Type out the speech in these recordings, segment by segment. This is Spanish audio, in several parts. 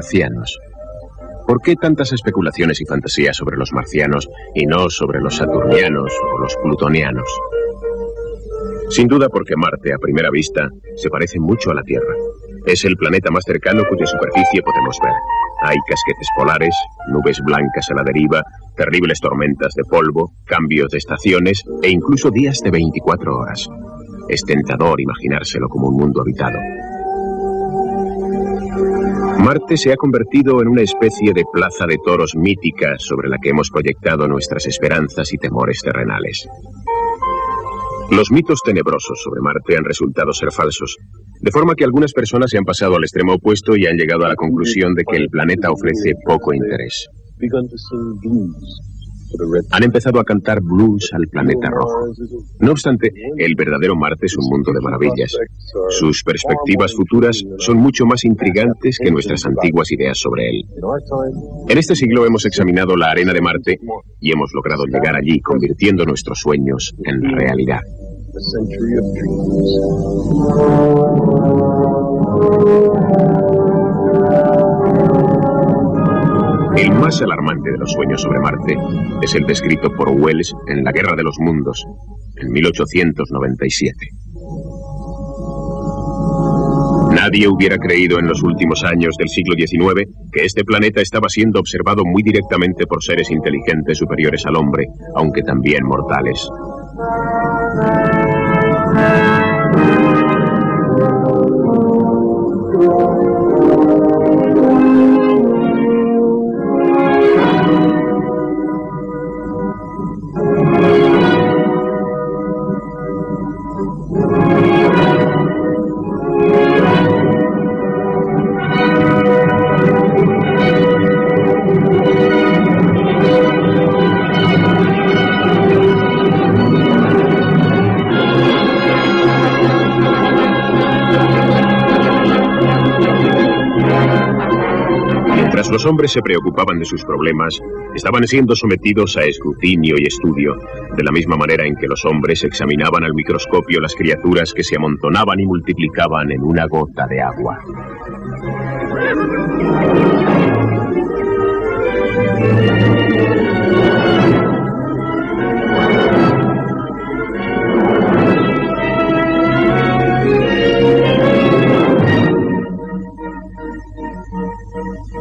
marcianos? ¿Por qué tantas especulaciones y fantasías sobre los marcianos y no sobre los saturnianos o los plutonianos? Sin duda porque Marte, a primera vista, se parece mucho a la Tierra. Es el planeta más cercano cuya superficie podemos ver. Hay casquetes polares, nubes blancas a la deriva, terribles tormentas de polvo, cambios de estaciones e incluso días de 24 horas. Es tentador imaginárselo como un mundo habitado. Marte se ha convertido en una especie de plaza de toros mítica sobre la que hemos proyectado nuestras esperanzas y temores terrenales. Los mitos tenebrosos sobre Marte han resultado ser falsos, de forma que algunas personas se han pasado al extremo opuesto y han llegado a la conclusión de que el planeta ofrece poco interés. Han empezado a cantar blues al planeta rojo. No obstante, el verdadero Marte es un mundo de maravillas. Sus perspectivas futuras son mucho más intrigantes que nuestras antiguas ideas sobre él. En este siglo hemos examinado la arena de Marte y hemos logrado llegar allí, convirtiendo nuestros sueños en realidad. El más alarmante de los sueños sobre Marte es el descrito por Wells en La Guerra de los Mundos, en 1897. Nadie hubiera creído en los últimos años del siglo XIX que este planeta estaba siendo observado muy directamente por seres inteligentes superiores al hombre, aunque también mortales. Los hombres se preocupaban de sus problemas, estaban siendo sometidos a escrutinio y estudio, de la misma manera en que los hombres examinaban al microscopio las criaturas que se amontonaban y multiplicaban en una gota de agua.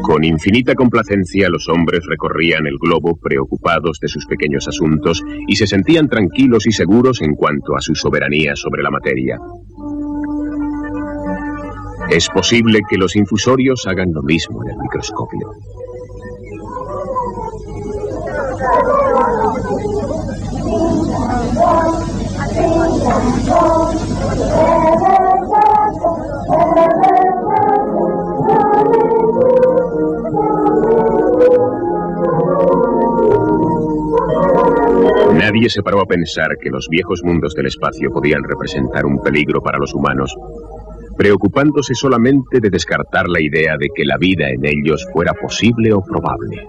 Con infinita complacencia los hombres recorrían el globo preocupados de sus pequeños asuntos y se sentían tranquilos y seguros en cuanto a su soberanía sobre la materia. Es posible que los infusorios hagan lo mismo en el microscopio. Nadie se paró a pensar que los viejos mundos del espacio podían representar un peligro para los humanos, preocupándose solamente de descartar la idea de que la vida en ellos fuera posible o probable.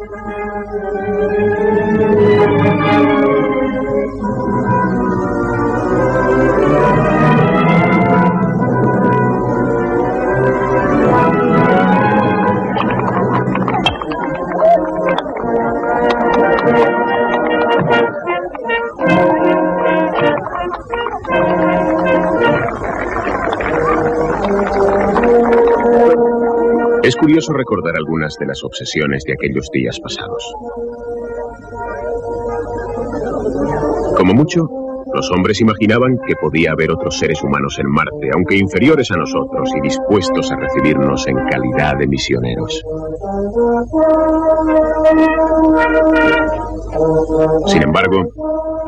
Es curioso recordar algunas de las obsesiones de aquellos días pasados. Como mucho, los hombres imaginaban que podía haber otros seres humanos en Marte, aunque inferiores a nosotros y dispuestos a recibirnos en calidad de misioneros. Sin embargo,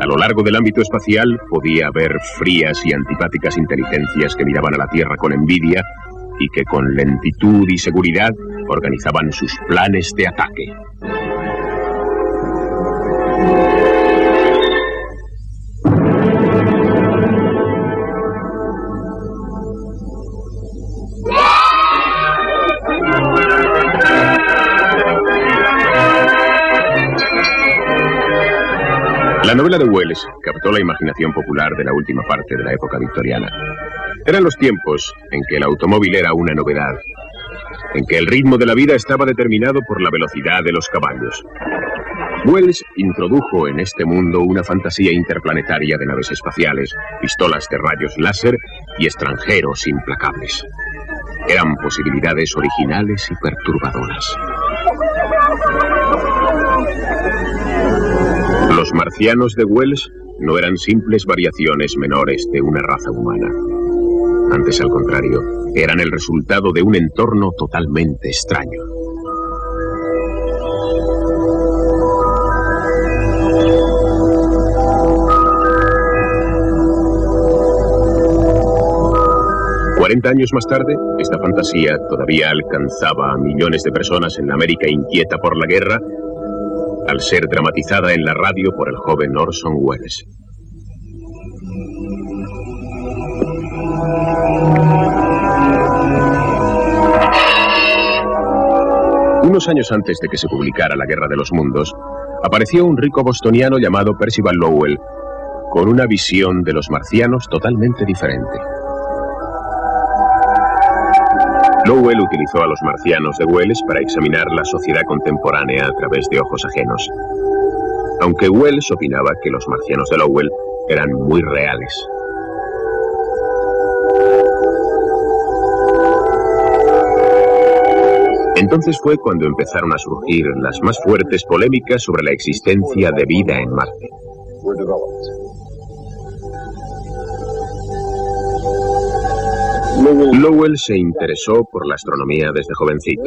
a lo largo del ámbito espacial podía haber frías y antipáticas inteligencias que miraban a la Tierra con envidia y que con lentitud y seguridad organizaban sus planes de ataque. La novela de Wells captó la imaginación popular de la última parte de la época victoriana. Eran los tiempos en que el automóvil era una novedad. en que el ritmo de la vida estaba determinado por la velocidad de los caballos. Wells introdujo en este mundo una fantasía interplanetaria de naves espaciales, pistolas de rayos láser y extranjeros implacables. Eran posibilidades originales y perturbadoras. Los marcianos de Wells no eran simples variaciones menores de una raza humana. Antes, al contrario, eran el resultado de un entorno totalmente extraño. Años más tarde, esta fantasía todavía alcanzaba a millones de personas en la América inquieta por la guerra, al ser dramatizada en la radio por el joven Orson Welles. Unos años antes de que se publicara La Guerra de los Mundos, apareció un rico bostoniano llamado Percival Lowell, con una visión de los marcianos totalmente diferente. Lowell utilizó a los marcianos de Wells para examinar la sociedad contemporánea a través de ojos ajenos. Aunque Wells opinaba que los marcianos de Lowell eran muy reales. Entonces fue cuando empezaron a surgir las más fuertes polémicas sobre la existencia de vida en Marte. Lowell se interesó por la astronomía desde jovencito.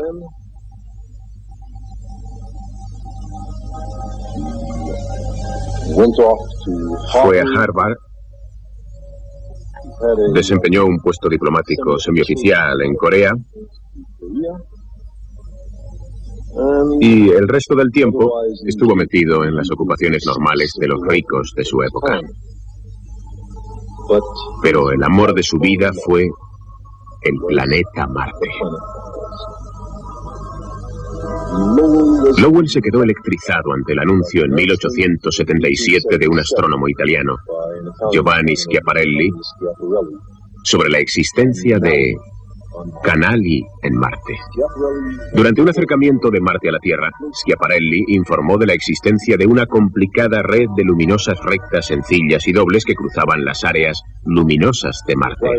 Fue a Harvard, desempeñó un puesto diplomático semioficial en Corea y el resto del tiempo estuvo metido en las ocupaciones normales de los ricos de su época. Pero el amor de su vida fue el planeta Marte. Lowell se quedó electrizado ante el anuncio en 1877 de un astrónomo italiano, Giovanni Schiaparelli, sobre la existencia de canali en Marte. Durante un acercamiento de Marte a la Tierra, Schiaparelli informó de la existencia de una complicada red de luminosas rectas sencillas y dobles que cruzaban las áreas luminosas de Marte.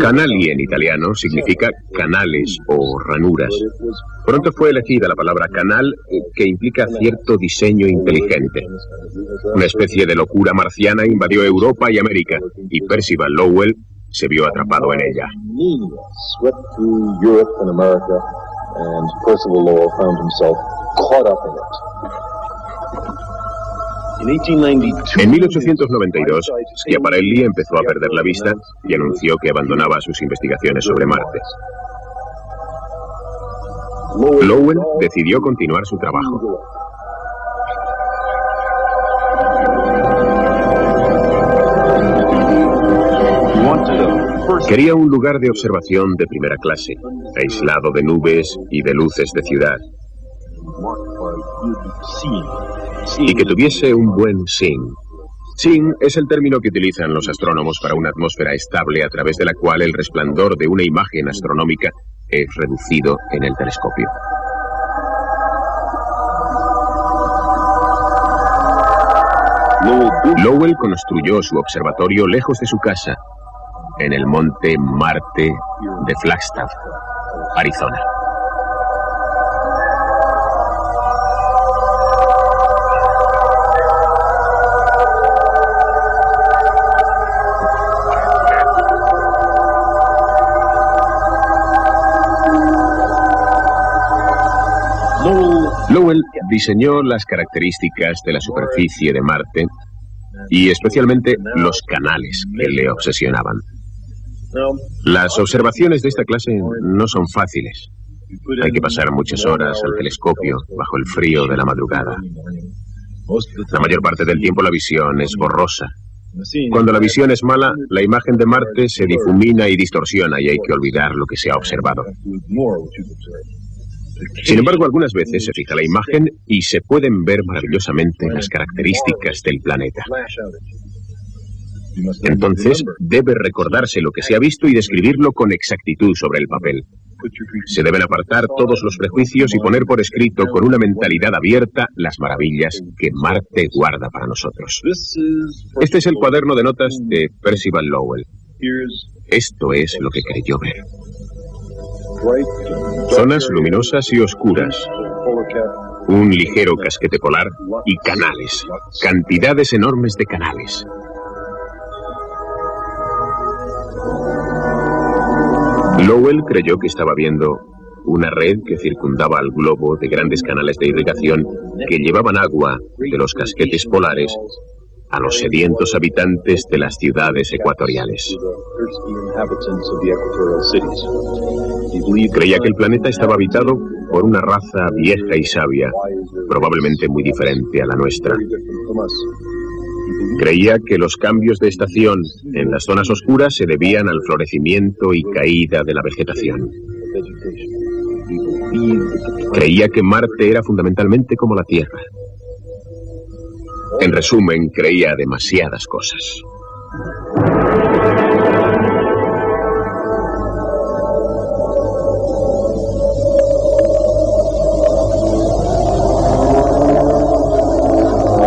Canali en italiano significa canales o ranuras. Pronto fue elegida la palabra canal, que implica cierto diseño inteligente. Una especie de locura marciana invadió Europa y América, y Percival Lowell se vio atrapado en ella. En 1892, Schiaparelli empezó a perder la vista y anunció que abandonaba sus investigaciones sobre Marte. Lowell decidió continuar su trabajo. Quería un lugar de observación de primera clase, aislado de nubes y de luces de ciudad, y que tuviese un buen SIN. SIN es el término que utilizan los astrónomos para una atmósfera estable a través de la cual el resplandor de una imagen astronómica es reducido en el telescopio. Lowell construyó su observatorio lejos de su casa, en el monte Marte de Flagstaff, Arizona. Lowell diseñó las características de la superficie de Marte y especialmente los canales que le obsesionaban. Las observaciones de esta clase no son fáciles. Hay que pasar muchas horas al telescopio bajo el frío de la madrugada. La mayor parte del tiempo la visión es borrosa. Cuando la visión es mala, la imagen de Marte se difumina y distorsiona y hay que olvidar lo que se ha observado. Sin embargo, algunas veces se fija la imagen y se pueden ver maravillosamente las características del planeta. Entonces, debe recordarse lo que se ha visto y describirlo con exactitud sobre el papel. Se deben apartar todos los prejuicios y poner por escrito con una mentalidad abierta las maravillas que Marte guarda para nosotros. Este es el cuaderno de notas de Percival Lowell. Esto es lo que creyó ver. Zonas luminosas y oscuras, un ligero casquete polar y canales, cantidades enormes de canales. Lowell creyó que estaba viendo una red que circundaba al globo de grandes canales de irrigación que llevaban agua de los casquetes polares a los sedientos habitantes de las ciudades ecuatoriales. Creía que el planeta estaba habitado por una raza vieja y sabia, probablemente muy diferente a la nuestra. Creía que los cambios de estación en las zonas oscuras se debían al florecimiento y caída de la vegetación. Creía que Marte era fundamentalmente como la Tierra. En resumen, creía demasiadas cosas.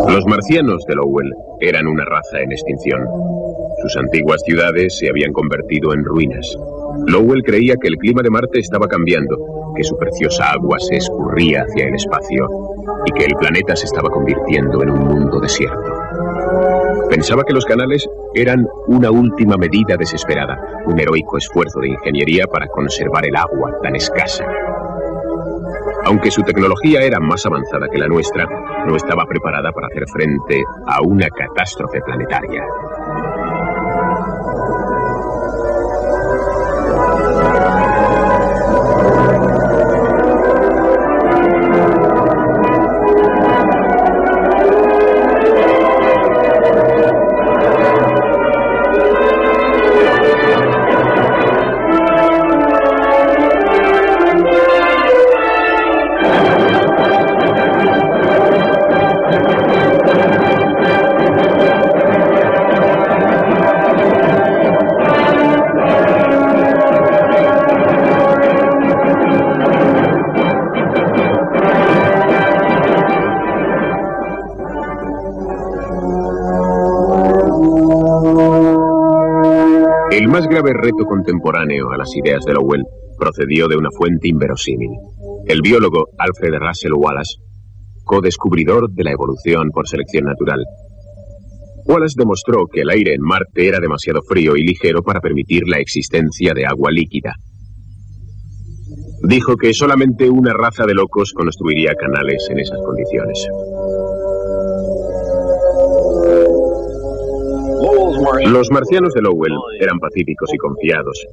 Los marcianos de Lowell eran una raza en extinción. Sus antiguas ciudades se habían convertido en ruinas. Lowell creía que el clima de Marte estaba cambiando, que su preciosa agua se escurría hacia el espacio y que el planeta se estaba convirtiendo en un mundo desierto. Pensaba que los canales eran una última medida desesperada, un heroico esfuerzo de ingeniería para conservar el agua tan escasa. Aunque su tecnología era más avanzada que la nuestra, no estaba preparada para hacer frente a una catástrofe planetaria. El grave reto contemporáneo a las ideas de Lowell procedió de una fuente inverosímil. El biólogo Alfred Russell Wallace, co-descubridor de la evolución por selección natural. Wallace demostró que el aire en Marte era demasiado frío y ligero para permitir la existencia de agua líquida. Dijo que solamente una raza de locos construiría canales en esas condiciones. Los marcianos de Lowell eran pacíficos y confiados,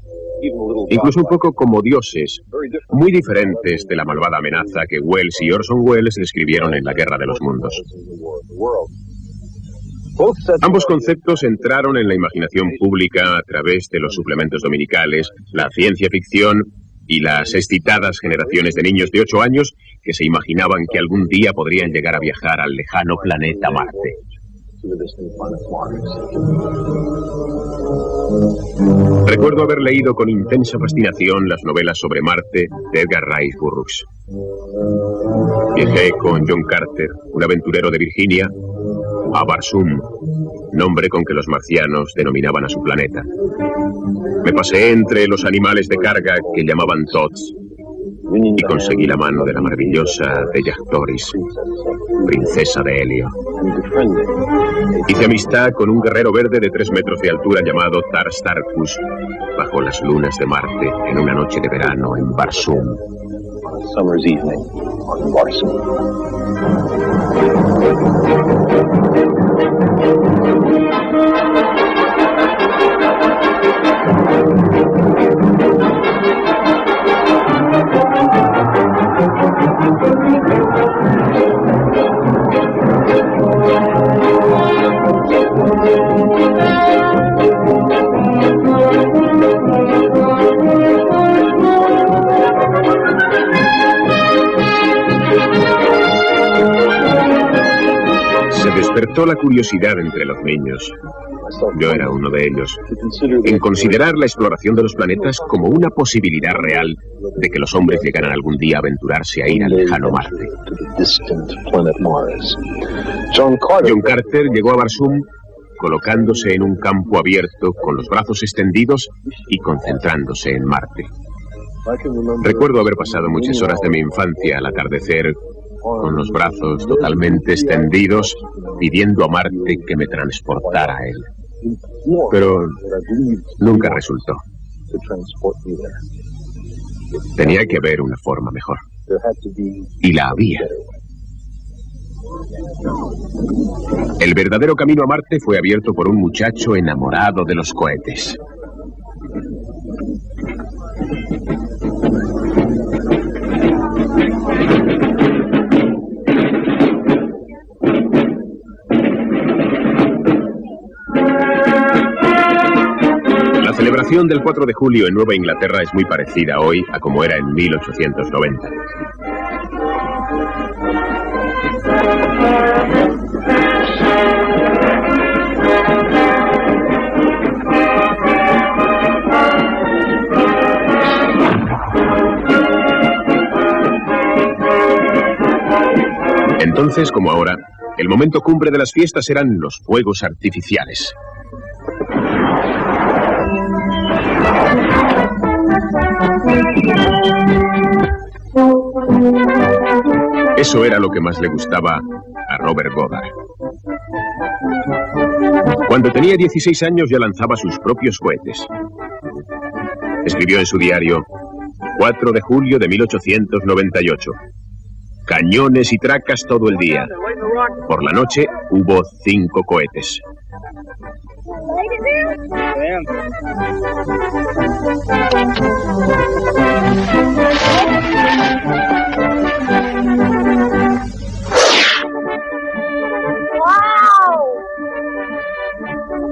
incluso un poco como dioses, muy diferentes de la malvada amenaza que Wells y Orson Welles describieron en La Guerra de los Mundos. Ambos conceptos entraron en la imaginación pública a través de los suplementos dominicales, la ciencia ficción y las excitadas generaciones de niños de 8 años que se imaginaban que algún día podrían llegar a viajar al lejano planeta Marte. Recuerdo haber leído con intensa fascinación las novelas sobre Marte de Edgar Rice Burroughs. Viajé con John Carter, un aventurero de Virginia, a Barsoom, nombre con que los marcianos denominaban a su planeta. Me pasé entre los animales de carga que llamaban tots y conseguí la mano de la maravillosa Dejactoris, princesa de Helio. Hice amistad con un guerrero verde de 3 metros de altura llamado Tarstarkus, bajo las lunas de Marte, en una noche de verano en Barsoom. Se despertó la curiosidad entre los niños. Yo era uno de ellos. En considerar la exploración de los planetas como una posibilidad real de que los hombres llegaran algún día a aventurarse a ir al lejano Marte. John Carter llegó a Barsoom colocándose en un campo abierto, con los brazos extendidos y concentrándose en Marte. Recuerdo haber pasado muchas horas de mi infancia al atardecer con los brazos totalmente extendidos, pidiendo a Marte que me transportara a él. Pero nunca resultó. Tenía que haber una forma mejor. Y la había. El verdadero camino a Marte fue abierto por un muchacho enamorado de los cohetes. La celebración del 4 de julio en Nueva Inglaterra es muy parecida hoy a como era en 1890. Entonces, como ahora, el momento cumbre de las fiestas eran los fuegos artificiales. Eso era lo que más le gustaba a Robert Goddard. Cuando tenía 16 años ya lanzaba sus propios cohetes. Escribió en su diario: 4 de julio de 1898. Cañones y tracas todo el día. Por la noche hubo 5 cohetes.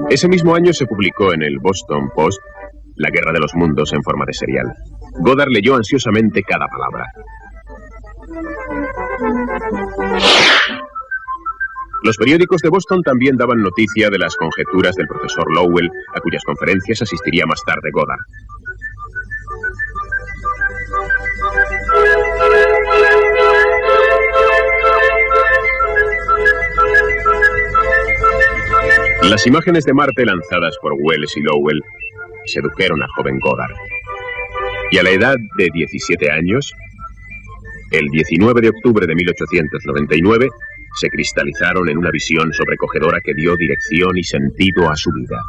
Ese mismo año se publicó en el Boston Post La Guerra de los Mundos en forma de serial. Goddard leyó ansiosamente cada palabra. Los periódicos de Boston también daban noticia de las conjeturas del profesor Lowell, a cuyas conferencias asistiría más tarde Goddard. Las imágenes de Marte lanzadas por Wells y Lowell sedujeron al joven Goddard. Y a la edad de 17 años, el 19 de octubre de 1899, se cristalizaron en una visión sobrecogedora que dio dirección y sentido a su vida.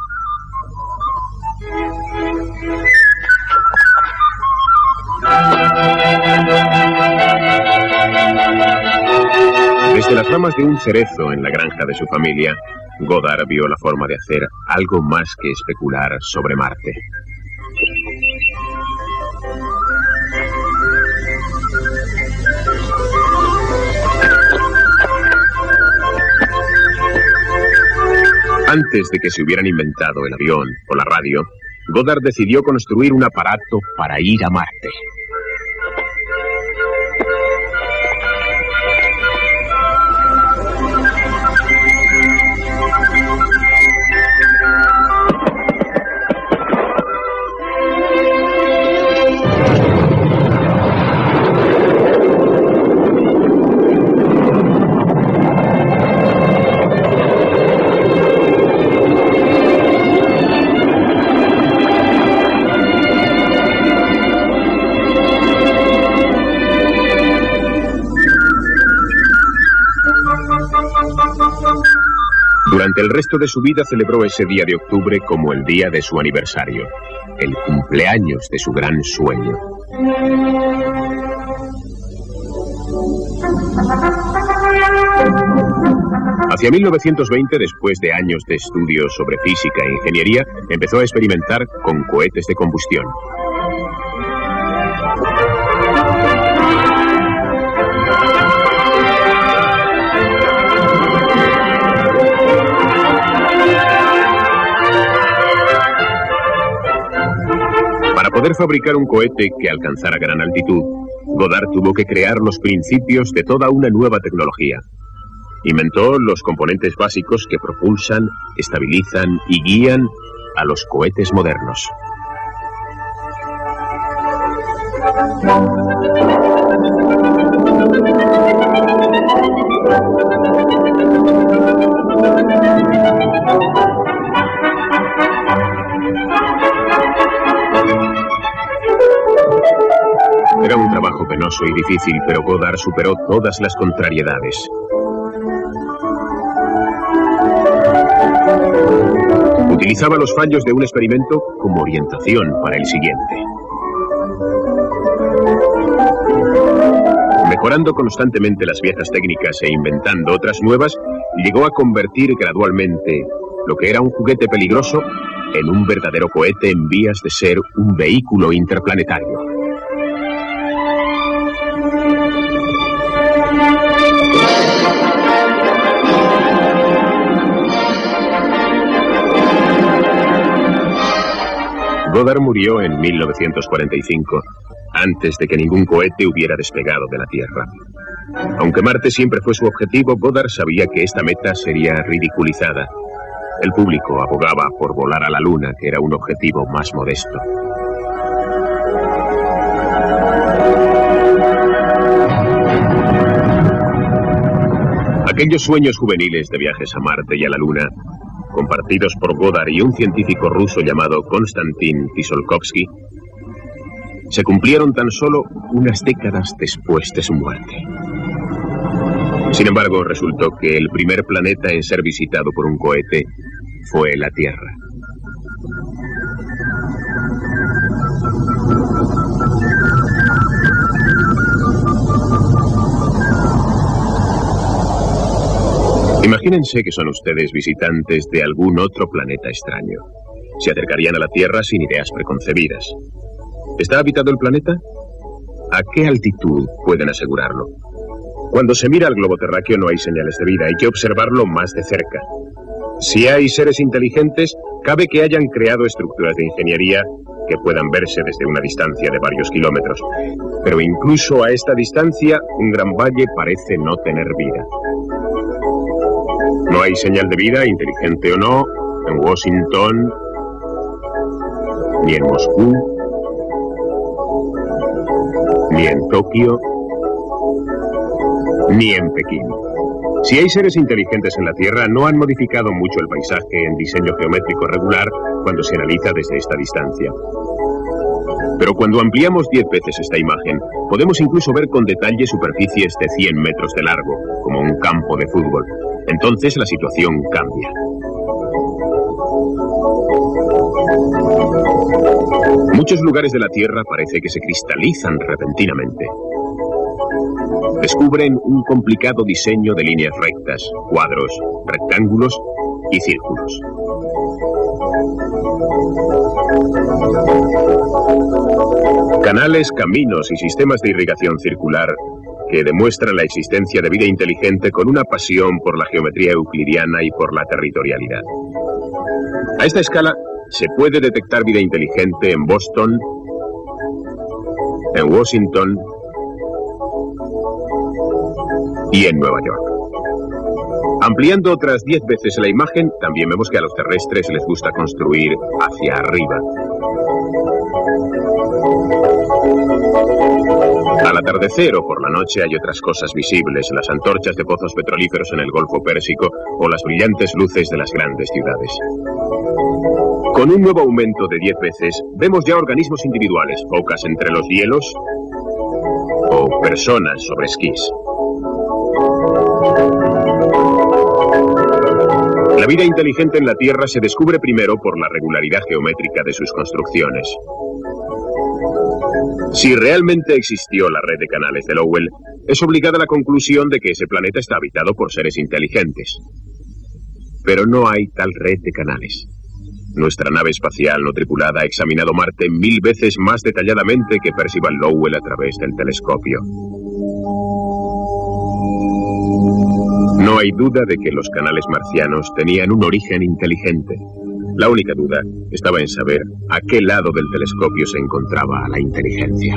Desde las ramas de un cerezo en la granja de su familia, Goddard vio la forma de hacer algo más que especular sobre Marte. Antes de que se hubieran inventado el avión o la radio, Goddard decidió construir un aparato para ir a Marte. Durante el resto de su vida celebró ese día de octubre como el día de su aniversario, el cumpleaños de su gran sueño. Hacia 1920, después de años de estudios sobre física e ingeniería, empezó a experimentar con cohetes de combustión. Para poder fabricar un cohete que alcanzara gran altitud, Goddard tuvo que crear los principios de toda una nueva tecnología. Inventó los componentes básicos que propulsan, estabilizan y guían a los cohetes modernos. Era un trabajo penoso y difícil, pero Goddard superó todas las contrariedades. Utilizaba los fallos de un experimento como orientación para el siguiente, mejorando constantemente las viejas técnicas e inventando otras nuevas. Llegó a convertir gradualmente lo que era un juguete peligroso en un verdadero cohete en vías de ser un vehículo interplanetario. Goddard murió en 1945, antes de que ningún cohete hubiera despegado de la Tierra. Aunque Marte siempre fue su objetivo, Goddard sabía que esta meta sería ridiculizada. El público abogaba por volar a la Luna, que era un objetivo más modesto. Aquellos sueños juveniles de viajes a Marte y a la Luna, compartidos por Goddard y un científico ruso llamado Konstantin Tsiolkovsky, se cumplieron tan solo unas décadas después de su muerte. Sin embargo, resultó que el primer planeta en ser visitado por un cohete fue la Tierra. Imagínense que son ustedes visitantes de algún otro planeta extraño. Se acercarían a la Tierra sin ideas preconcebidas. ¿Está habitado el planeta? ¿A qué altitud pueden asegurarlo? Cuando se mira al globo terráqueo no hay señales de vida, hay que observarlo más de cerca. Si hay seres inteligentes, cabe que hayan creado estructuras de ingeniería que puedan verse desde una distancia de varios kilómetros. Pero incluso a esta distancia, un gran valle parece no tener vida. No hay señal de vida, inteligente o no, en Washington, ni en Moscú, ni en Tokio, ni en Pekín. Si hay seres inteligentes en la Tierra, no han modificado mucho el paisaje en diseño geométrico regular cuando se analiza desde esta distancia. Pero cuando ampliamos 10 veces esta imagen, podemos incluso ver con detalle superficies de 100 metros de largo, como un campo de fútbol. Entonces la situación cambia. Muchos lugares de la Tierra parece que se cristalizan repentinamente. Descubren un complicado diseño de líneas rectas, cuadros, rectángulos y círculos. Canales, caminos y sistemas de irrigación circular que demuestran la existencia de vida inteligente con una pasión por la geometría euclidiana y por la territorialidad. A esta escala se puede detectar vida inteligente en Boston, en Washington y en Nueva York. Ampliando otras 10 veces la imagen, también vemos que a los terrestres les gusta construir hacia arriba. Al atardecer o por la noche hay otras cosas visibles: las antorchas de pozos petrolíferos en el Golfo Pérsico o las brillantes luces de las grandes ciudades. Con un nuevo aumento de 10 veces, vemos ya organismos individuales, focas entre los hielos o personas sobre esquís. La vida inteligente en la Tierra se descubre primero por la regularidad geométrica de sus construcciones. Si realmente existió la red de canales de Lowell, es obligada la conclusión de que ese planeta está habitado por seres inteligentes. Pero no hay tal red de canales. Nuestra nave espacial no tripulada ha examinado Marte 1000 veces más detalladamente que Percival Lowell a través del telescopio. No hay duda de que los canales marcianos tenían un origen inteligente. La única duda estaba en saber a qué lado del telescopio se encontraba la inteligencia.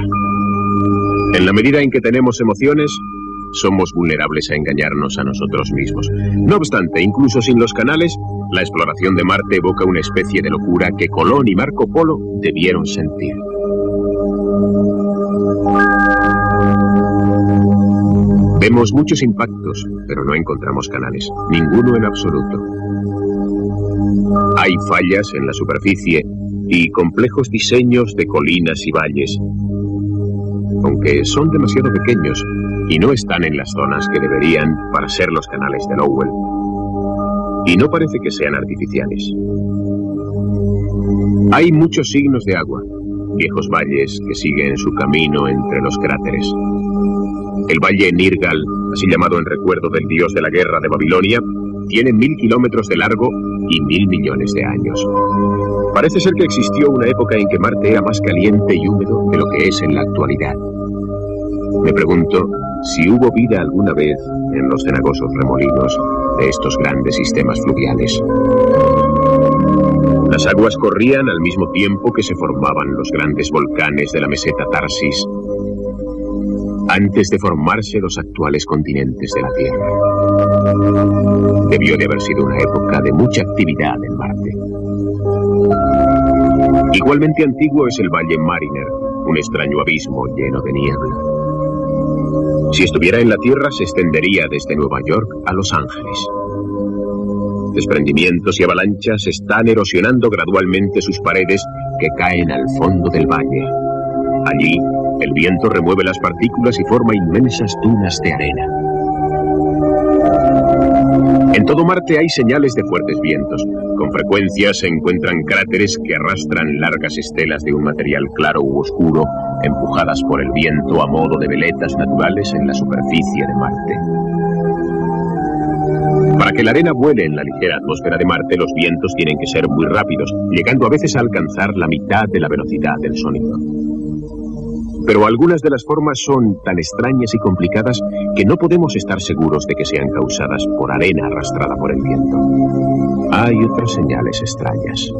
En la medida en que tenemos emociones, somos vulnerables a engañarnos a nosotros mismos. No obstante, incluso sin los canales, la exploración de Marte evoca una especie de locura que Colón y Marco Polo debieron sentir. Vemos muchos impactos, pero no encontramos canales, ninguno en absoluto. Hay fallas en la superficie y complejos diseños de colinas y valles, aunque son demasiado pequeños y no están en las zonas que deberían para ser los canales de Lowell. Y no parece que sean artificiales. Hay muchos signos de agua, viejos valles que siguen su camino entre los cráteres. El Valle Nirgal, así llamado en recuerdo del dios de la guerra de Babilonia, tiene 1000 kilómetros de largo y 1.000 millones de años. Parece ser que existió una época en que Marte era más caliente y húmedo de lo que es en la actualidad. Me pregunto si hubo vida alguna vez en los cenagosos remolinos de estos grandes sistemas fluviales. Las aguas corrían al mismo tiempo que se formaban los grandes volcanes de la meseta Tarsis, antes de formarse los actuales continentes de la Tierra. Debió de haber sido una época de mucha actividad en Marte. Igualmente antiguo es el Valle Mariner, un extraño abismo lleno de niebla. Si estuviera en la Tierra, se extendería desde Nueva York a Los Ángeles. Desprendimientos y avalanchas están erosionando gradualmente sus paredes que caen al fondo del valle. Allí, el viento remueve las partículas y forma inmensas dunas de arena. En todo Marte hay señales de fuertes vientos. Con frecuencia se encuentran cráteres que arrastran largas estelas de un material claro u oscuro, empujadas por el viento a modo de veletas naturales en la superficie de Marte. Para que la arena vuele en la ligera atmósfera de Marte, los vientos tienen que ser muy rápidos, llegando a veces a alcanzar la mitad de la velocidad del sonido. Pero algunas de las formas son tan extrañas y complicadas que no podemos estar seguros de que sean causadas por arena arrastrada por el viento. Hay otras señales extrañas.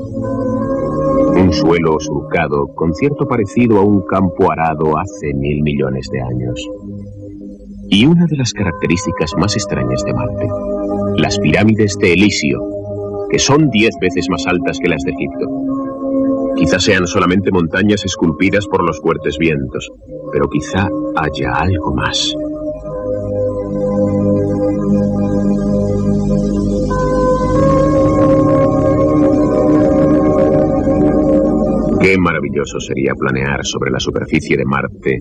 Un suelo surcado con cierto parecido a un campo arado hace 1.000 millones de años. Y una de las características más extrañas de Marte, las pirámides de Elisio, que son 10 veces más altas que las de Egipto. Quizás sean solamente montañas esculpidas por los fuertes vientos, pero quizá haya algo más. Qué maravilloso sería planear sobre la superficie de Marte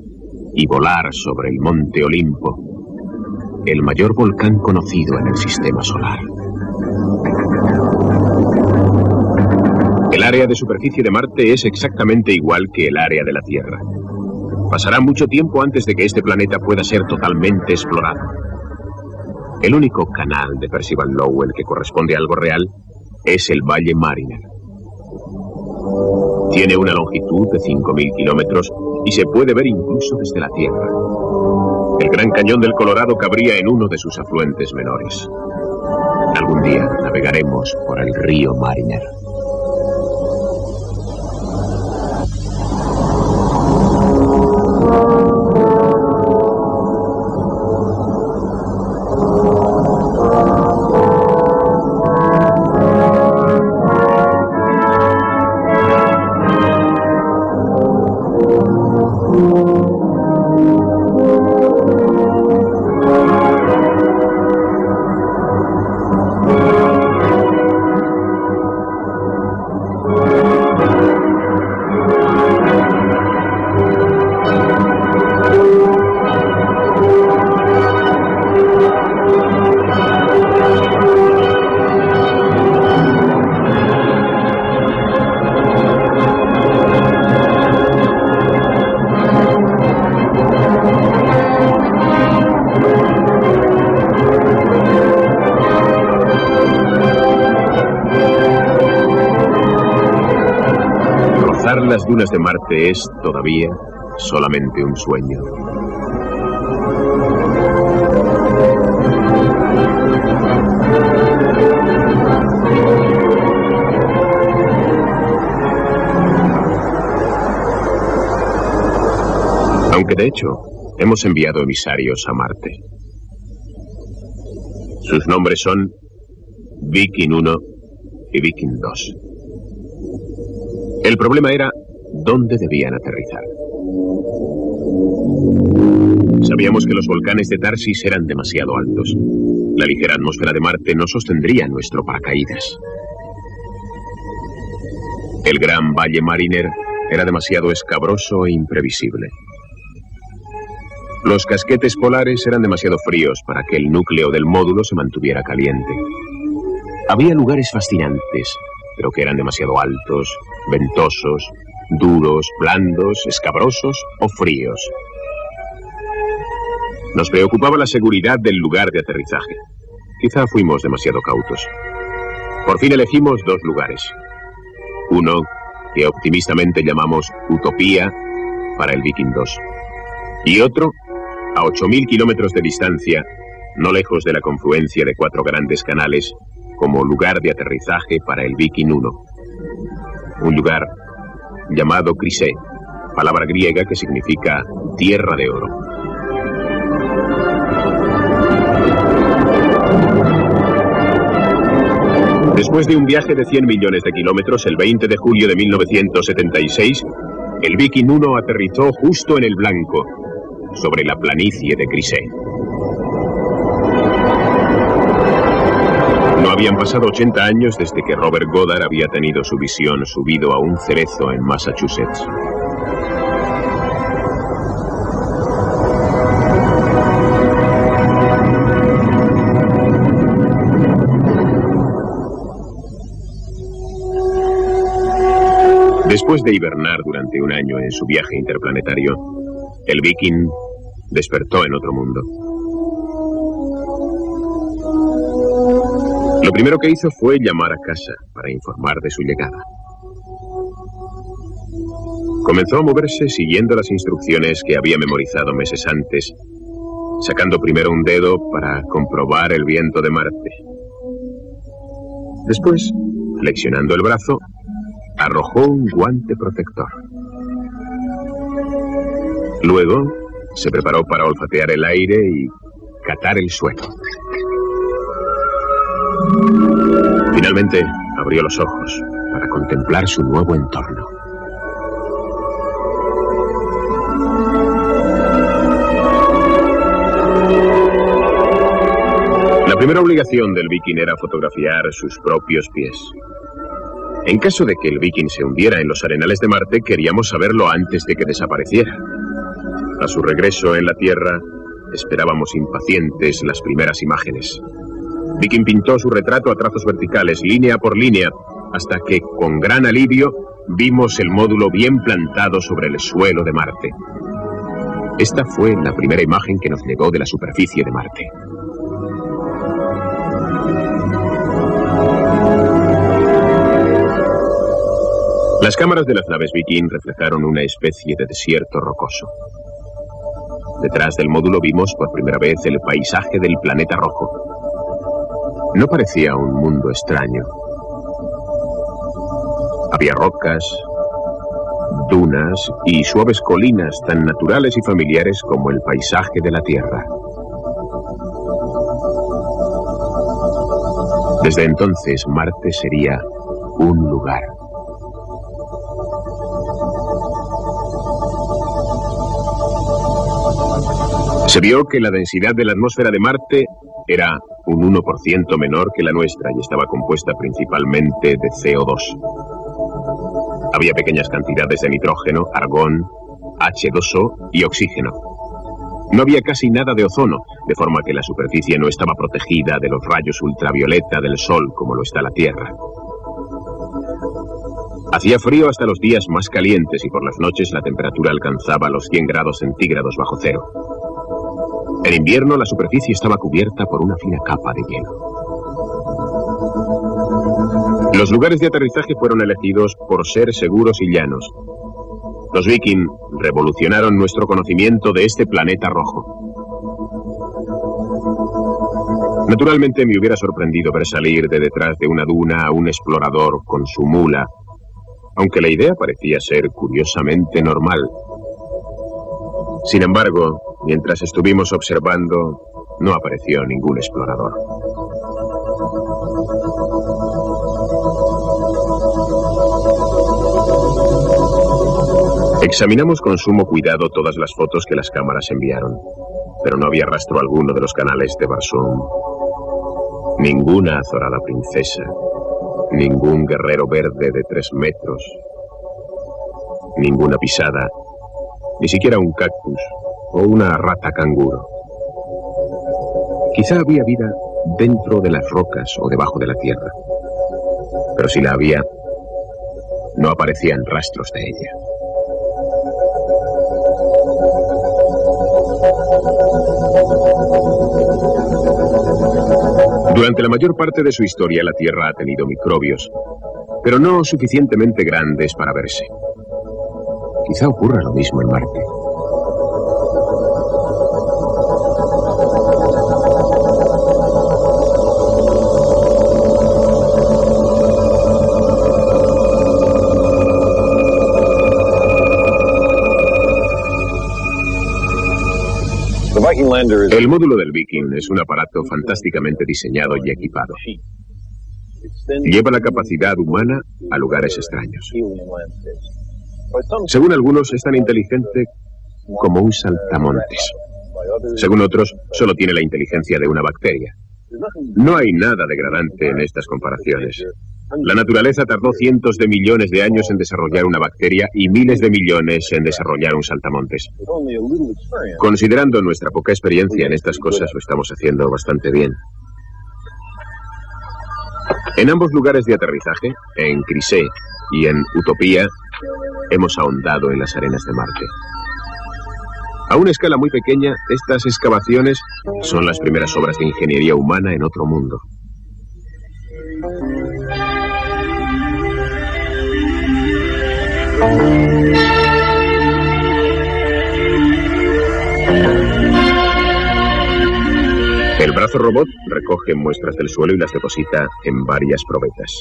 y volar sobre el Monte Olimpo, el mayor volcán conocido en el sistema solar. El área de superficie de Marte es exactamente igual que el área de la Tierra. Pasará mucho tiempo antes de que este planeta pueda ser totalmente explorado. El único canal de Percival Lowell que corresponde a algo real es el Valle Mariner. Tiene una longitud de 5.000 kilómetros y se puede ver incluso desde la Tierra. El Gran Cañón del Colorado cabría en uno de sus afluentes menores. Algún día navegaremos por el río Mariner. Las dunas de Marte es todavía solamente un sueño. Aunque de hecho, Hemos enviado emisarios a Marte. Sus nombres son Viking 1 y Viking 2. El problema era dónde debían aterrizar. Sabíamos que los volcanes de Tarsis eran demasiado altos. La ligera atmósfera de Marte no sostendría nuestro paracaídas. El gran Valle Mariner era demasiado escabroso e imprevisible. Los casquetes polares eran demasiado fríos para que el núcleo del módulo se mantuviera caliente. Había lugares fascinantes, pero que eran demasiado altos, ventosos, duros, blandos, escabrosos o fríos. Nos preocupaba la seguridad del lugar de aterrizaje. Quizá fuimos demasiado cautos. Por fin elegimos dos lugares. Uno que optimistamente llamamos Utopía para el Viking 2. Y otro, a 8.000 kilómetros de distancia, no lejos de la confluencia de cuatro grandes canales, como lugar de aterrizaje para el Viking 1. Un lugar llamado Crisé, palabra griega que significa tierra de oro. Después de un viaje de 100 millones de kilómetros, el 20 de julio de 1976, el Viking 1 aterrizó justo en el blanco, sobre la planicie de Crisé. No habían pasado 80 años desde que Robert Goddard había tenido su visión subido a un cerezo en Massachusetts. Después de hibernar durante un año en su viaje interplanetario, el Viking despertó en otro mundo. Lo primero que hizo fue llamar a casa para informar de su llegada. Comenzó a moverse siguiendo las instrucciones que había memorizado meses antes, sacando primero un dedo para comprobar el viento de Marte. Después, flexionando el brazo, arrojó un guante protector. Luego, se preparó para olfatear el aire y catar el suelo. Finalmente, abrió los ojos para contemplar su nuevo entorno. La primera obligación del Viking era fotografiar sus propios pies. En caso de que el Viking se hundiera en los arenales de Marte, queríamos saberlo antes de que desapareciera. A su regreso en la Tierra, esperábamos impacientes las primeras imágenes. Viking pintó su retrato a trazos verticales, línea por línea, hasta que, con gran alivio, vimos el módulo bien plantado sobre el suelo de Marte. Esta fue la primera imagen que nos llegó de la superficie de Marte. Las cámaras de las naves Viking reflejaron una especie de desierto rocoso. Detrás del módulo vimos por primera vez el paisaje del planeta rojo. No parecía un mundo extraño. Había rocas, dunas y suaves colinas tan naturales y familiares como el paisaje de la Tierra. Desde entonces, Marte sería un lugar. Se vio que la densidad de la atmósfera de Marte era un 1% menor que la nuestra y estaba compuesta principalmente de CO2. Había pequeñas cantidades de nitrógeno, argón, H2O y oxígeno. No había casi nada de ozono, de forma que la superficie no estaba protegida de los rayos ultravioleta del Sol como lo está la Tierra. Hacía frío hasta los días más calientes y por las noches la temperatura alcanzaba los 100 grados centígrados bajo cero. En invierno la superficie estaba cubierta por una fina capa de hielo. Los lugares de aterrizaje fueron elegidos por ser seguros y llanos. Los Viking revolucionaron nuestro conocimiento de este planeta rojo. Naturalmente me hubiera sorprendido ver salir de detrás de una duna a un explorador con su mula, aunque la idea parecía ser curiosamente normal. Sin embargo, Mientras estuvimos observando, no apareció ningún explorador. Examinamos con sumo cuidado todas las fotos que las cámaras enviaron, pero no había rastro alguno de los canales de Barsoom. Ninguna azorada princesa, ningún guerrero verde de 3 metros, ninguna pisada, ni siquiera un cactus o una rata canguro. Quizá había vida dentro de las rocas o debajo de la tierra, pero si la había, no aparecían rastros de ella. Durante la mayor parte de su historia, la Tierra ha tenido microbios, pero no suficientemente grandes para verse. Quizá ocurra lo mismo en Marte. El módulo del Viking es un aparato fantásticamente diseñado y equipado. Lleva la capacidad humana a lugares extraños. Según algunos, es tan inteligente como un saltamontes. Según otros, solo tiene la inteligencia de una bacteria. No hay nada degradante en estas comparaciones. La naturaleza tardó cientos de millones de años en desarrollar una bacteria y miles de millones en desarrollar un saltamontes. Considerando nuestra poca experiencia en estas cosas, lo estamos haciendo bastante bien. En ambos lugares de aterrizaje, en Crisé y en Utopía, hemos ahondado en las arenas de Marte. A una escala muy pequeña, estas excavaciones son las primeras obras de ingeniería humana en otro mundo. El brazo robot recoge muestras del suelo y las deposita en varias probetas.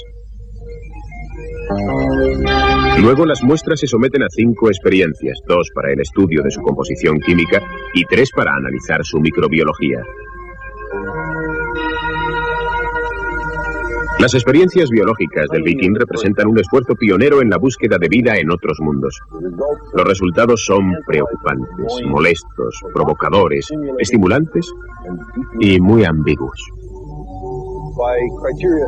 Luego las muestras se someten a 5 experiencias, 2 para el estudio de su composición química y 3 para analizar su microbiología. Las experiencias biológicas del Viking representan un esfuerzo pionero en la búsqueda de vida en otros mundos. Los resultados son preocupantes, molestos, provocadores, estimulantes y muy ambiguos.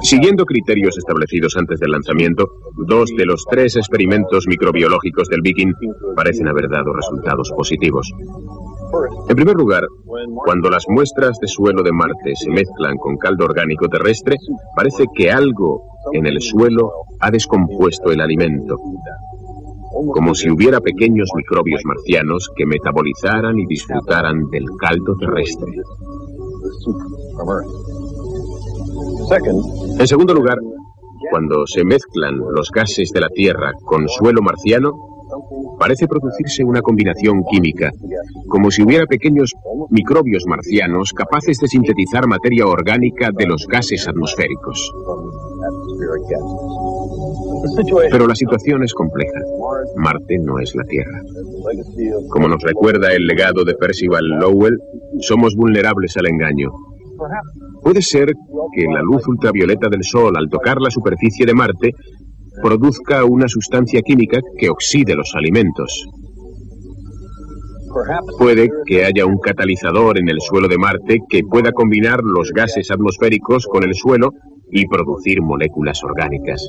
Siguiendo criterios establecidos antes del lanzamiento, 2 de los 3 experimentos microbiológicos del Viking parecen haber dado resultados positivos. En primer lugar, cuando las muestras de suelo de Marte se mezclan con caldo orgánico terrestre, parece que algo en el suelo ha descompuesto el alimento, como si hubiera pequeños microbios marcianos que metabolizaran y disfrutaran del caldo terrestre. En segundo lugar, cuando se mezclan los gases de la Tierra con suelo marciano, parece producirse una combinación química, como si hubiera pequeños microbios marcianos capaces de sintetizar materia orgánica de los gases atmosféricos. Pero la situación es compleja. Marte no es la Tierra. Como nos recuerda el legado de Percival Lowell, somos vulnerables al engaño. Puede ser que la luz ultravioleta del Sol, al tocar la superficie de Marte, produzca una sustancia química que oxide los alimentos. Puede que haya un catalizador en el suelo de Marte que pueda combinar los gases atmosféricos con el suelo y producir moléculas orgánicas.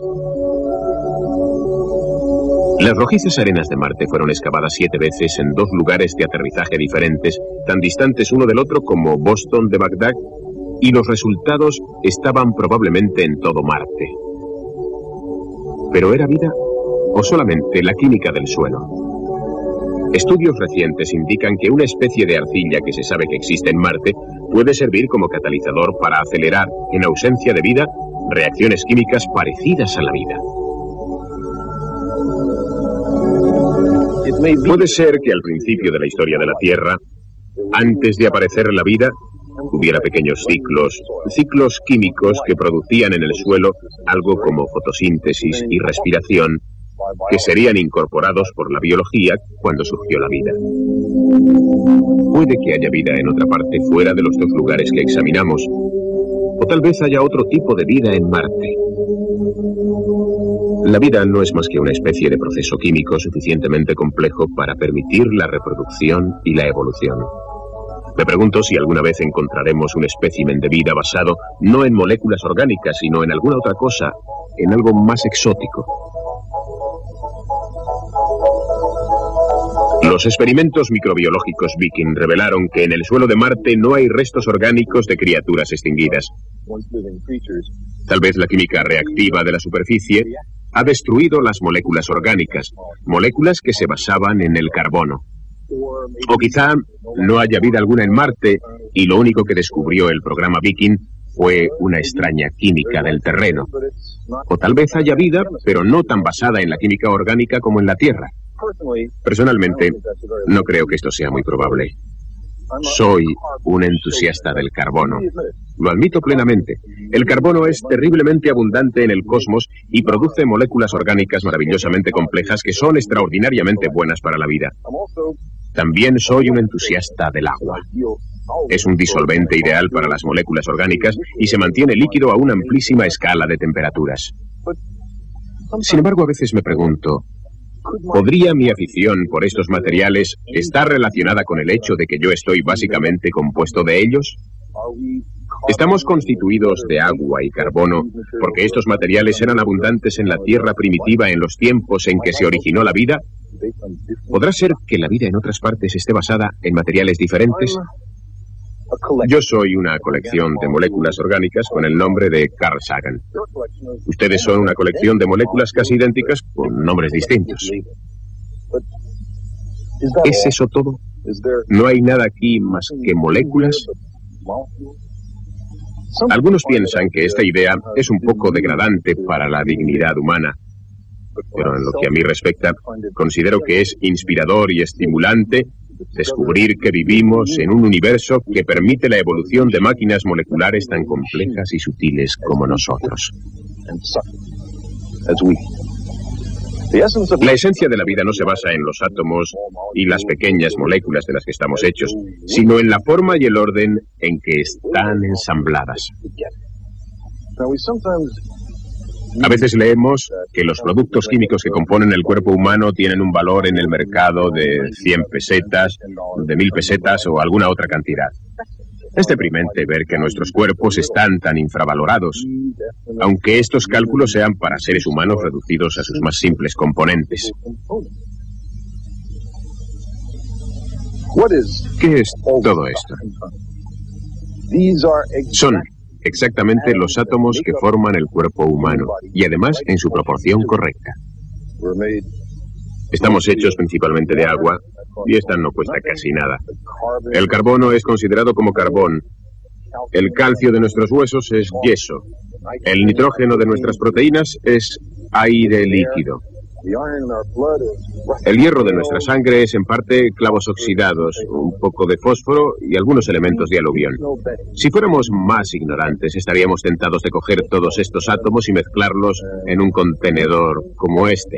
Las rojizas arenas de Marte fueron excavadas 7 veces en 2 lugares de aterrizaje diferentes, tan distantes uno del otro como Boston de Bagdad, y los resultados estaban probablemente en todo Marte. ¿Pero era vida o solamente la química del suelo? Estudios recientes indican que una especie de arcilla que se sabe que existe en Marte puede servir como catalizador para acelerar, en ausencia de vida, reacciones químicas parecidas a la vida. Puede ser que al principio de la historia de la Tierra, antes de aparecer la vida, hubiera pequeños ciclos químicos que producían en el suelo algo como fotosíntesis y respiración, que serían incorporados por la biología cuando surgió la vida. Puede que haya vida en otra parte fuera de los dos lugares que examinamos, o tal vez haya otro tipo de vida en Marte. La vida no es más que una especie de proceso químico suficientemente complejo para permitir la reproducción y la evolución. Me pregunto si alguna vez encontraremos un espécimen de vida basado no en moléculas orgánicas, sino en alguna otra cosa, en algo más exótico. Los experimentos microbiológicos Viking revelaron que en el suelo de Marte no hay restos orgánicos de criaturas extinguidas. Tal vez la química reactiva de la superficie ha destruido las moléculas orgánicas, moléculas que se basaban en el carbono. O quizá no haya vida alguna en Marte y lo único que descubrió el programa Viking fue una extraña química del terreno. O tal vez haya vida, pero no tan basada en la química orgánica como en la Tierra. Personalmente, no creo que esto sea muy probable. Soy un entusiasta del carbono. Lo admito plenamente. El carbono es terriblemente abundante en el cosmos y produce moléculas orgánicas maravillosamente complejas que son extraordinariamente buenas para la vida. También soy un entusiasta del agua. Es un disolvente ideal para las moléculas orgánicas y se mantiene líquido a una amplísima escala de temperaturas. Sin embargo, a veces me pregunto, ¿podría mi afición por estos materiales estar relacionada con el hecho de que yo estoy básicamente compuesto de ellos? ¿Estamos constituidos de agua y carbono porque estos materiales eran abundantes en la Tierra primitiva en los tiempos en que se originó la vida? ¿Podrá ser que la vida en otras partes esté basada en materiales diferentes? Yo soy una colección de moléculas orgánicas con el nombre de Carl Sagan. Ustedes son una colección de moléculas casi idénticas con nombres distintos. ¿Es eso todo? ¿No hay nada aquí más que moléculas? Algunos piensan que esta idea es un poco degradante para la dignidad humana, pero en lo que a mí respecta, considero que es inspirador y estimulante descubrir que vivimos en un universo que permite la evolución de máquinas moleculares tan complejas y sutiles como nosotros. La esencia de la vida no se basa en los átomos y las pequeñas moléculas de las que estamos hechos, sino en la forma y el orden en que están ensambladas. A veces leemos que los productos químicos que componen el cuerpo humano tienen un valor en el mercado de 100 pesetas, de 1000 pesetas o alguna otra cantidad. Es deprimente ver que nuestros cuerpos están tan infravalorados, aunque estos cálculos sean para seres humanos reducidos a sus más simples componentes. ¿Qué es todo esto? Son exactamente los átomos que forman el cuerpo humano, y además en su proporción correcta. Estamos hechos principalmente de agua, y esta no cuesta casi nada. El carbono es considerado como carbón. El calcio de nuestros huesos es yeso. El nitrógeno de nuestras proteínas es aire líquido. El hierro de nuestra sangre es en parte clavos oxidados, un poco de fósforo y algunos elementos de aluvión. Si fuéramos más ignorantes, estaríamos tentados de coger todos estos átomos y mezclarlos en un contenedor como este.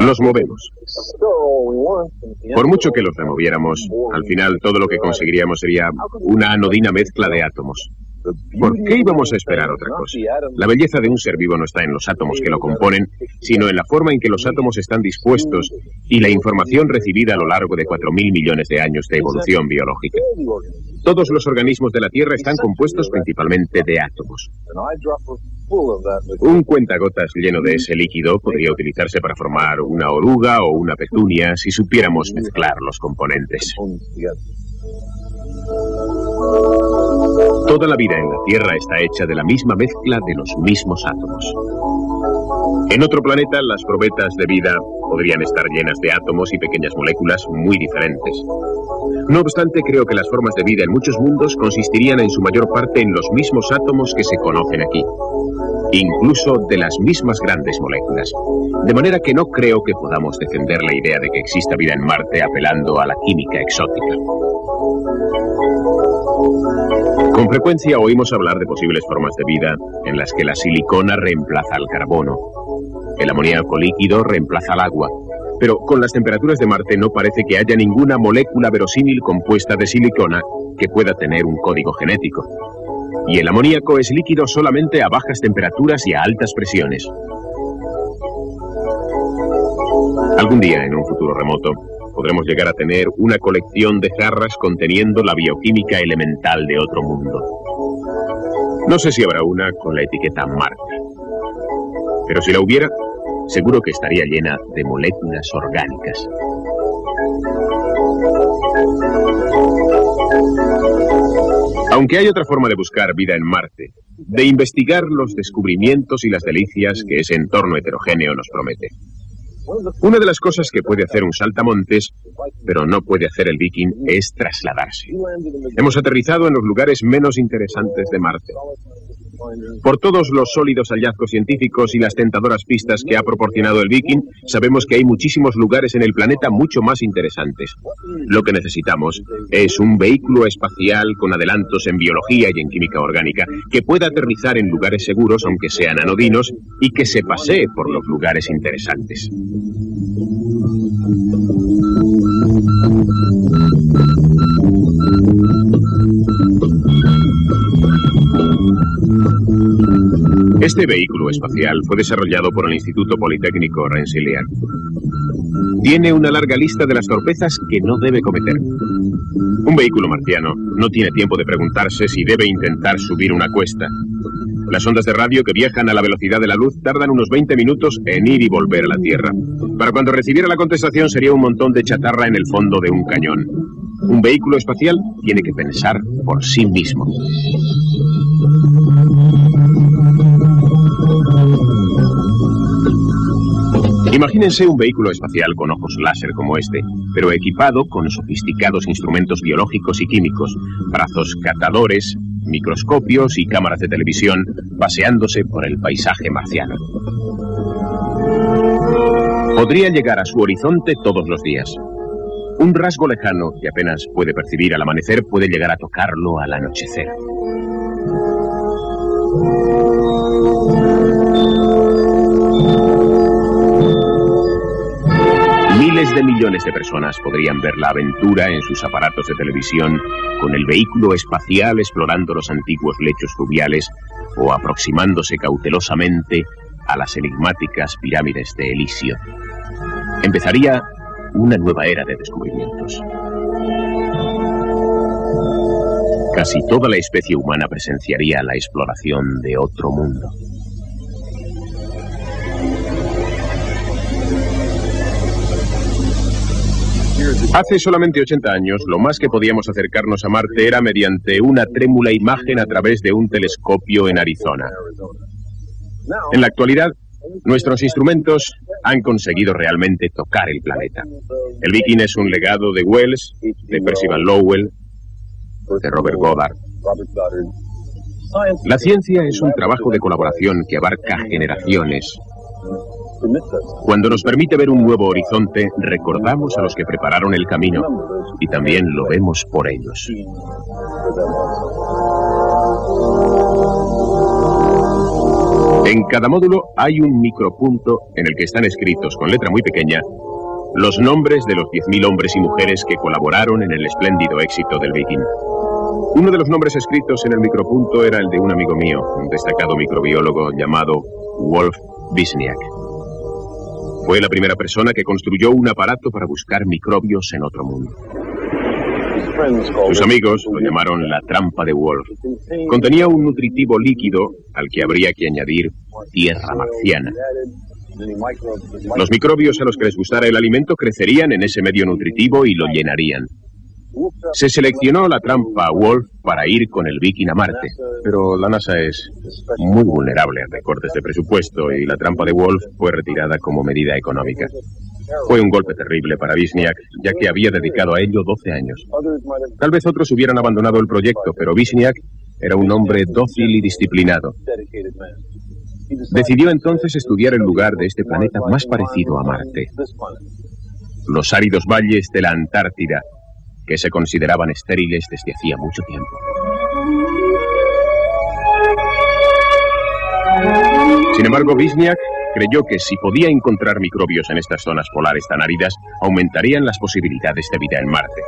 Los movemos. Por mucho que los removiéramos, al final todo lo que conseguiríamos sería una anodina mezcla de átomos. ¿Por qué íbamos a esperar otra cosa? La belleza de un ser vivo no está en los átomos que lo componen, sino en la forma en que los átomos están dispuestos y la información recibida a lo largo de 4.000 millones de años de evolución biológica. Todos los organismos de la Tierra están compuestos principalmente de átomos. Un cuentagotas lleno de ese líquido podría utilizarse para formar una oruga o una petunia si supiéramos mezclar los componentes. Toda la vida en la Tierra está hecha de la misma mezcla de los mismos átomos. En otro planeta, las probetas de vida podrían estar llenas de átomos y pequeñas moléculas muy diferentes. No obstante, creo que las formas de vida en muchos mundos consistirían en su mayor parte en los mismos átomos que se conocen aquí, incluso de las mismas grandes moléculas. De manera que no creo que podamos defender la idea de que exista vida en Marte apelando a la química exótica. Con frecuencia oímos hablar de posibles formas de vida en las que la silicona reemplaza al carbono, el amoníaco líquido reemplaza al agua. Pero con las temperaturas de Marte no parece que haya ninguna molécula verosímil compuesta de silicona que pueda tener un código genético. Y el amoníaco es líquido solamente a bajas temperaturas y a altas presiones. Algún día, en un futuro remoto, podremos llegar a tener una colección de jarras conteniendo la bioquímica elemental de otro mundo. No sé si habrá una con la etiqueta Marte, pero si la hubiera, seguro que estaría llena de moléculas orgánicas. Aunque hay otra forma de buscar vida en Marte, de investigar los descubrimientos y las delicias que ese entorno heterogéneo nos promete. Una de las cosas que puede hacer un saltamontes, pero no puede hacer el Viking, es trasladarse. Hemos aterrizado en los lugares menos interesantes de Marte. Por todos los sólidos hallazgos científicos y las tentadoras pistas que ha proporcionado el Viking, sabemos que hay muchísimos lugares en el planeta mucho más interesantes. Lo que necesitamos es un vehículo espacial con adelantos en biología y en química orgánica, que pueda aterrizar en lugares seguros, aunque sean anodinos, y que se pasee por los lugares interesantes. Este vehículo espacial fue desarrollado por el Instituto Politécnico Rensselaer. Tiene una larga lista de las torpezas que no debe cometer. Un vehículo marciano no tiene tiempo de preguntarse si debe intentar subir una cuesta. Las ondas de radio que viajan a la velocidad de la luz tardan unos 20 minutos en ir y volver a la Tierra. Para cuando recibiera la contestación sería un montón de chatarra en el fondo de un cañón. Un vehículo espacial tiene que pensar por sí mismo. Imagínense un vehículo espacial con ojos láser como este, pero equipado con sofisticados instrumentos biológicos y químicos, brazos catadores, microscopios y cámaras de televisión, paseándose por el paisaje marciano. Podría llegar a su horizonte todos los días. Un rasgo lejano que apenas puede percibir al amanecer puede llegar a tocarlo al anochecer. Miles de millones de personas podrían ver la aventura en sus aparatos de televisión con el vehículo espacial explorando los antiguos lechos fluviales o aproximándose cautelosamente a las enigmáticas pirámides de Elisio. Empezaría una nueva era de descubrimientos. Casi toda la especie humana presenciaría la exploración de otro mundo. Hace solamente 80 años, lo más que podíamos acercarnos a Marte era mediante una trémula imagen a través de un telescopio en Arizona. En la actualidad, nuestros instrumentos han conseguido realmente tocar el planeta. El Viking es un legado de Wells, de Percival Lowell, de Robert Goddard. La ciencia es un trabajo de colaboración que abarca generaciones. Cuando nos permite ver un nuevo horizonte, recordamos a los que prepararon el camino y también lo vemos por ellos. En cada módulo hay un micropunto en el que están escritos con letra muy pequeña los nombres de los 10.000 hombres y mujeres que colaboraron en el espléndido éxito del Viking. Uno de los nombres escritos en el micropunto era el de un amigo mío, un destacado microbiólogo llamado Wolf Vishniac. Fue la primera persona que construyó un aparato para buscar microbios en otro mundo. Sus amigos lo llamaron la trampa de Wolf. Contenía un nutritivo líquido al que habría que añadir tierra marciana. Los microbios a los que les gustara el alimento crecerían en ese medio nutritivo y lo llenarían. Se seleccionó la trampa Wolf para ir con el Viking a Marte, pero la NASA es muy vulnerable a recortes de presupuesto y la trampa de Wolf fue retirada como medida económica. Fue un golpe terrible para Vishniac, ya que había dedicado a ello 12 años. Tal vez otros hubieran abandonado el proyecto, pero Vishniac era un hombre dócil y disciplinado. Decidió entonces estudiar el lugar de este planeta más parecido a Marte. Los áridos valles de la Antártida, que se consideraban estériles desde hacía mucho tiempo. Sin embargo, Vishniac creyó que si podía encontrar microbios en estas zonas polares tan áridas, aumentarían las posibilidades de vida en Marte.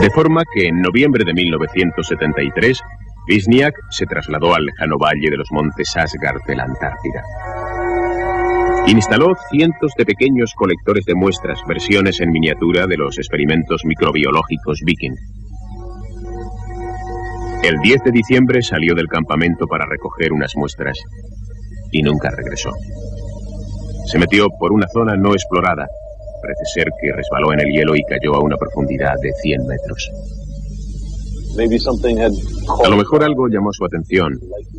De forma que en noviembre de 1973, Vishniac se trasladó al lejano valle de los Montes Asgard de la Antártida. Instaló cientos de pequeños colectores de muestras, versiones en miniatura de los experimentos microbiológicos Viking. El 10 de diciembre salió del campamento para recoger unas muestras y nunca regresó. Se metió por una zona no explorada. Parece ser que resbaló en el hielo y cayó a una profundidad de 100 metros. A lo mejor algo llamó su atención,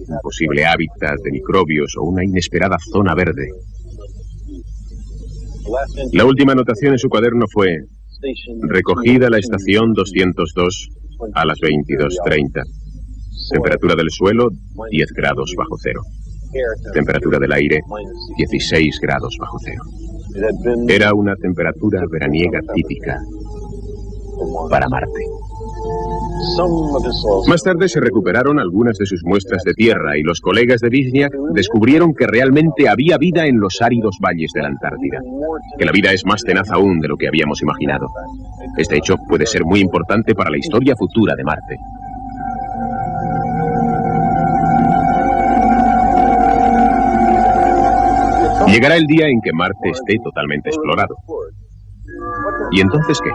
un posible hábitat de microbios o una inesperada zona verde. La última anotación en su cuaderno fue: recogida la estación 202 a las 22:30. Temperatura del suelo, 10 grados bajo cero. Temperatura del aire, 16 grados bajo cero. Era una temperatura veraniega típica para Marte. Más tarde se recuperaron algunas de sus muestras de tierra y los colegas de Vishniac descubrieron que realmente había vida en los áridos valles de la Antártida, que la vida es más tenaz aún de lo que habíamos imaginado. Este hecho puede ser muy importante para la historia futura de Marte. Llegará el día en que Marte esté totalmente explorado. ¿Y entonces qué?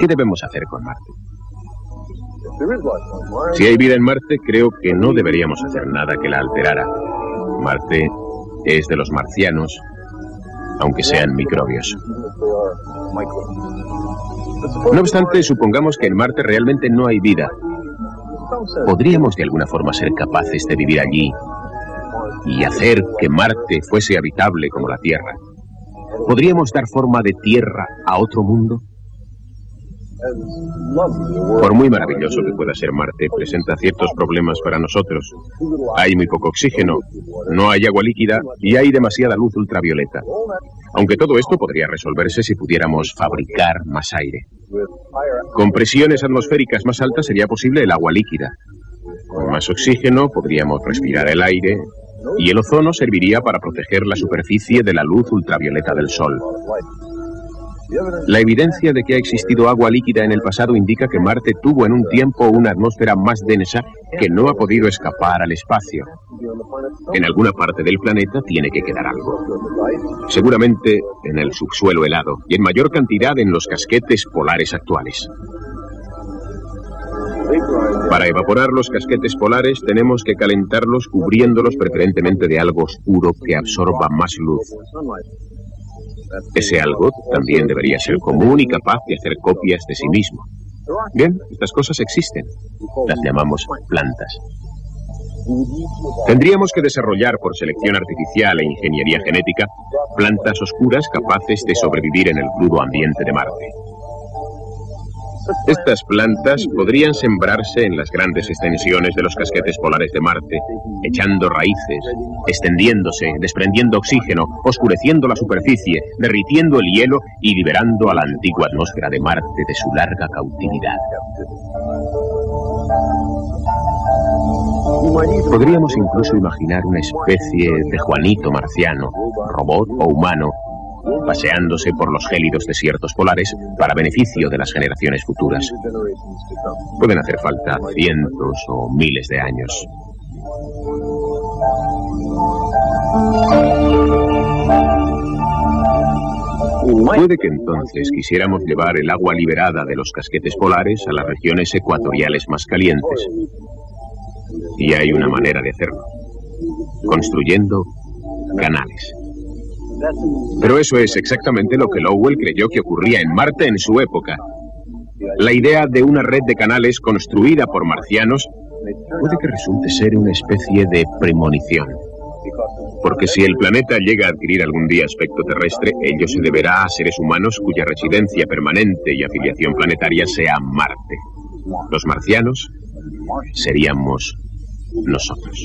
¿Qué debemos hacer con Marte? Si hay vida en Marte, creo que no deberíamos hacer nada que la alterara. Marte es de los marcianos, aunque sean microbios. No obstante, supongamos que en Marte realmente no hay vida. ¿Podríamos de alguna forma ser capaces de vivir allí y hacer que Marte fuese habitable como la Tierra? ¿Podríamos dar forma de tierra a otro mundo? Por muy maravilloso que pueda ser Marte, presenta ciertos problemas para nosotros. Hay muy poco oxígeno, no hay agua líquida y hay demasiada luz ultravioleta. Aunque todo esto podría resolverse si pudiéramos fabricar más aire. Con presiones atmosféricas más altas sería posible el agua líquida. Con más oxígeno podríamos respirar el aire y el ozono serviría para proteger la superficie de la luz ultravioleta del Sol. La evidencia de que ha existido agua líquida en el pasado indica que Marte tuvo en un tiempo una atmósfera más densa que no ha podido escapar al espacio. En alguna parte del planeta tiene que quedar algo. Seguramente en el subsuelo helado y en mayor cantidad en los casquetes polares actuales. Para evaporar los casquetes polares tenemos que calentarlos cubriéndolos preferentemente de algo oscuro que absorba más luz. Ese algo también debería ser común y capaz de hacer copias de sí mismo. Bien, estas cosas existen. Las llamamos plantas. Tendríamos que desarrollar por selección artificial e ingeniería genética plantas oscuras capaces de sobrevivir en el crudo ambiente de Marte. Estas plantas podrían sembrarse en las grandes extensiones de los casquetes polares de Marte, echando raíces, extendiéndose, desprendiendo oxígeno, oscureciendo la superficie, derritiendo el hielo y liberando a la antigua atmósfera de Marte de su larga cautividad. Podríamos incluso imaginar una especie de Juanito marciano, robot o humano, paseándose por los gélidos desiertos polares para beneficio de las generaciones futuras. Pueden hacer falta cientos o miles de años. Puede que entonces quisiéramos llevar el agua liberada de los casquetes polares a las regiones ecuatoriales más calientes. Y hay una manera de hacerlo: construyendo canales. Pero eso es exactamente lo que Lowell creyó que ocurría en Marte en su época. La idea de una red de canales construida por marcianos puede que resulte ser una especie de premonición. Porque si el planeta llega a adquirir algún día aspecto terrestre, ello se deberá a seres humanos cuya residencia permanente y afiliación planetaria sea Marte. Los marcianos seríamos nosotros.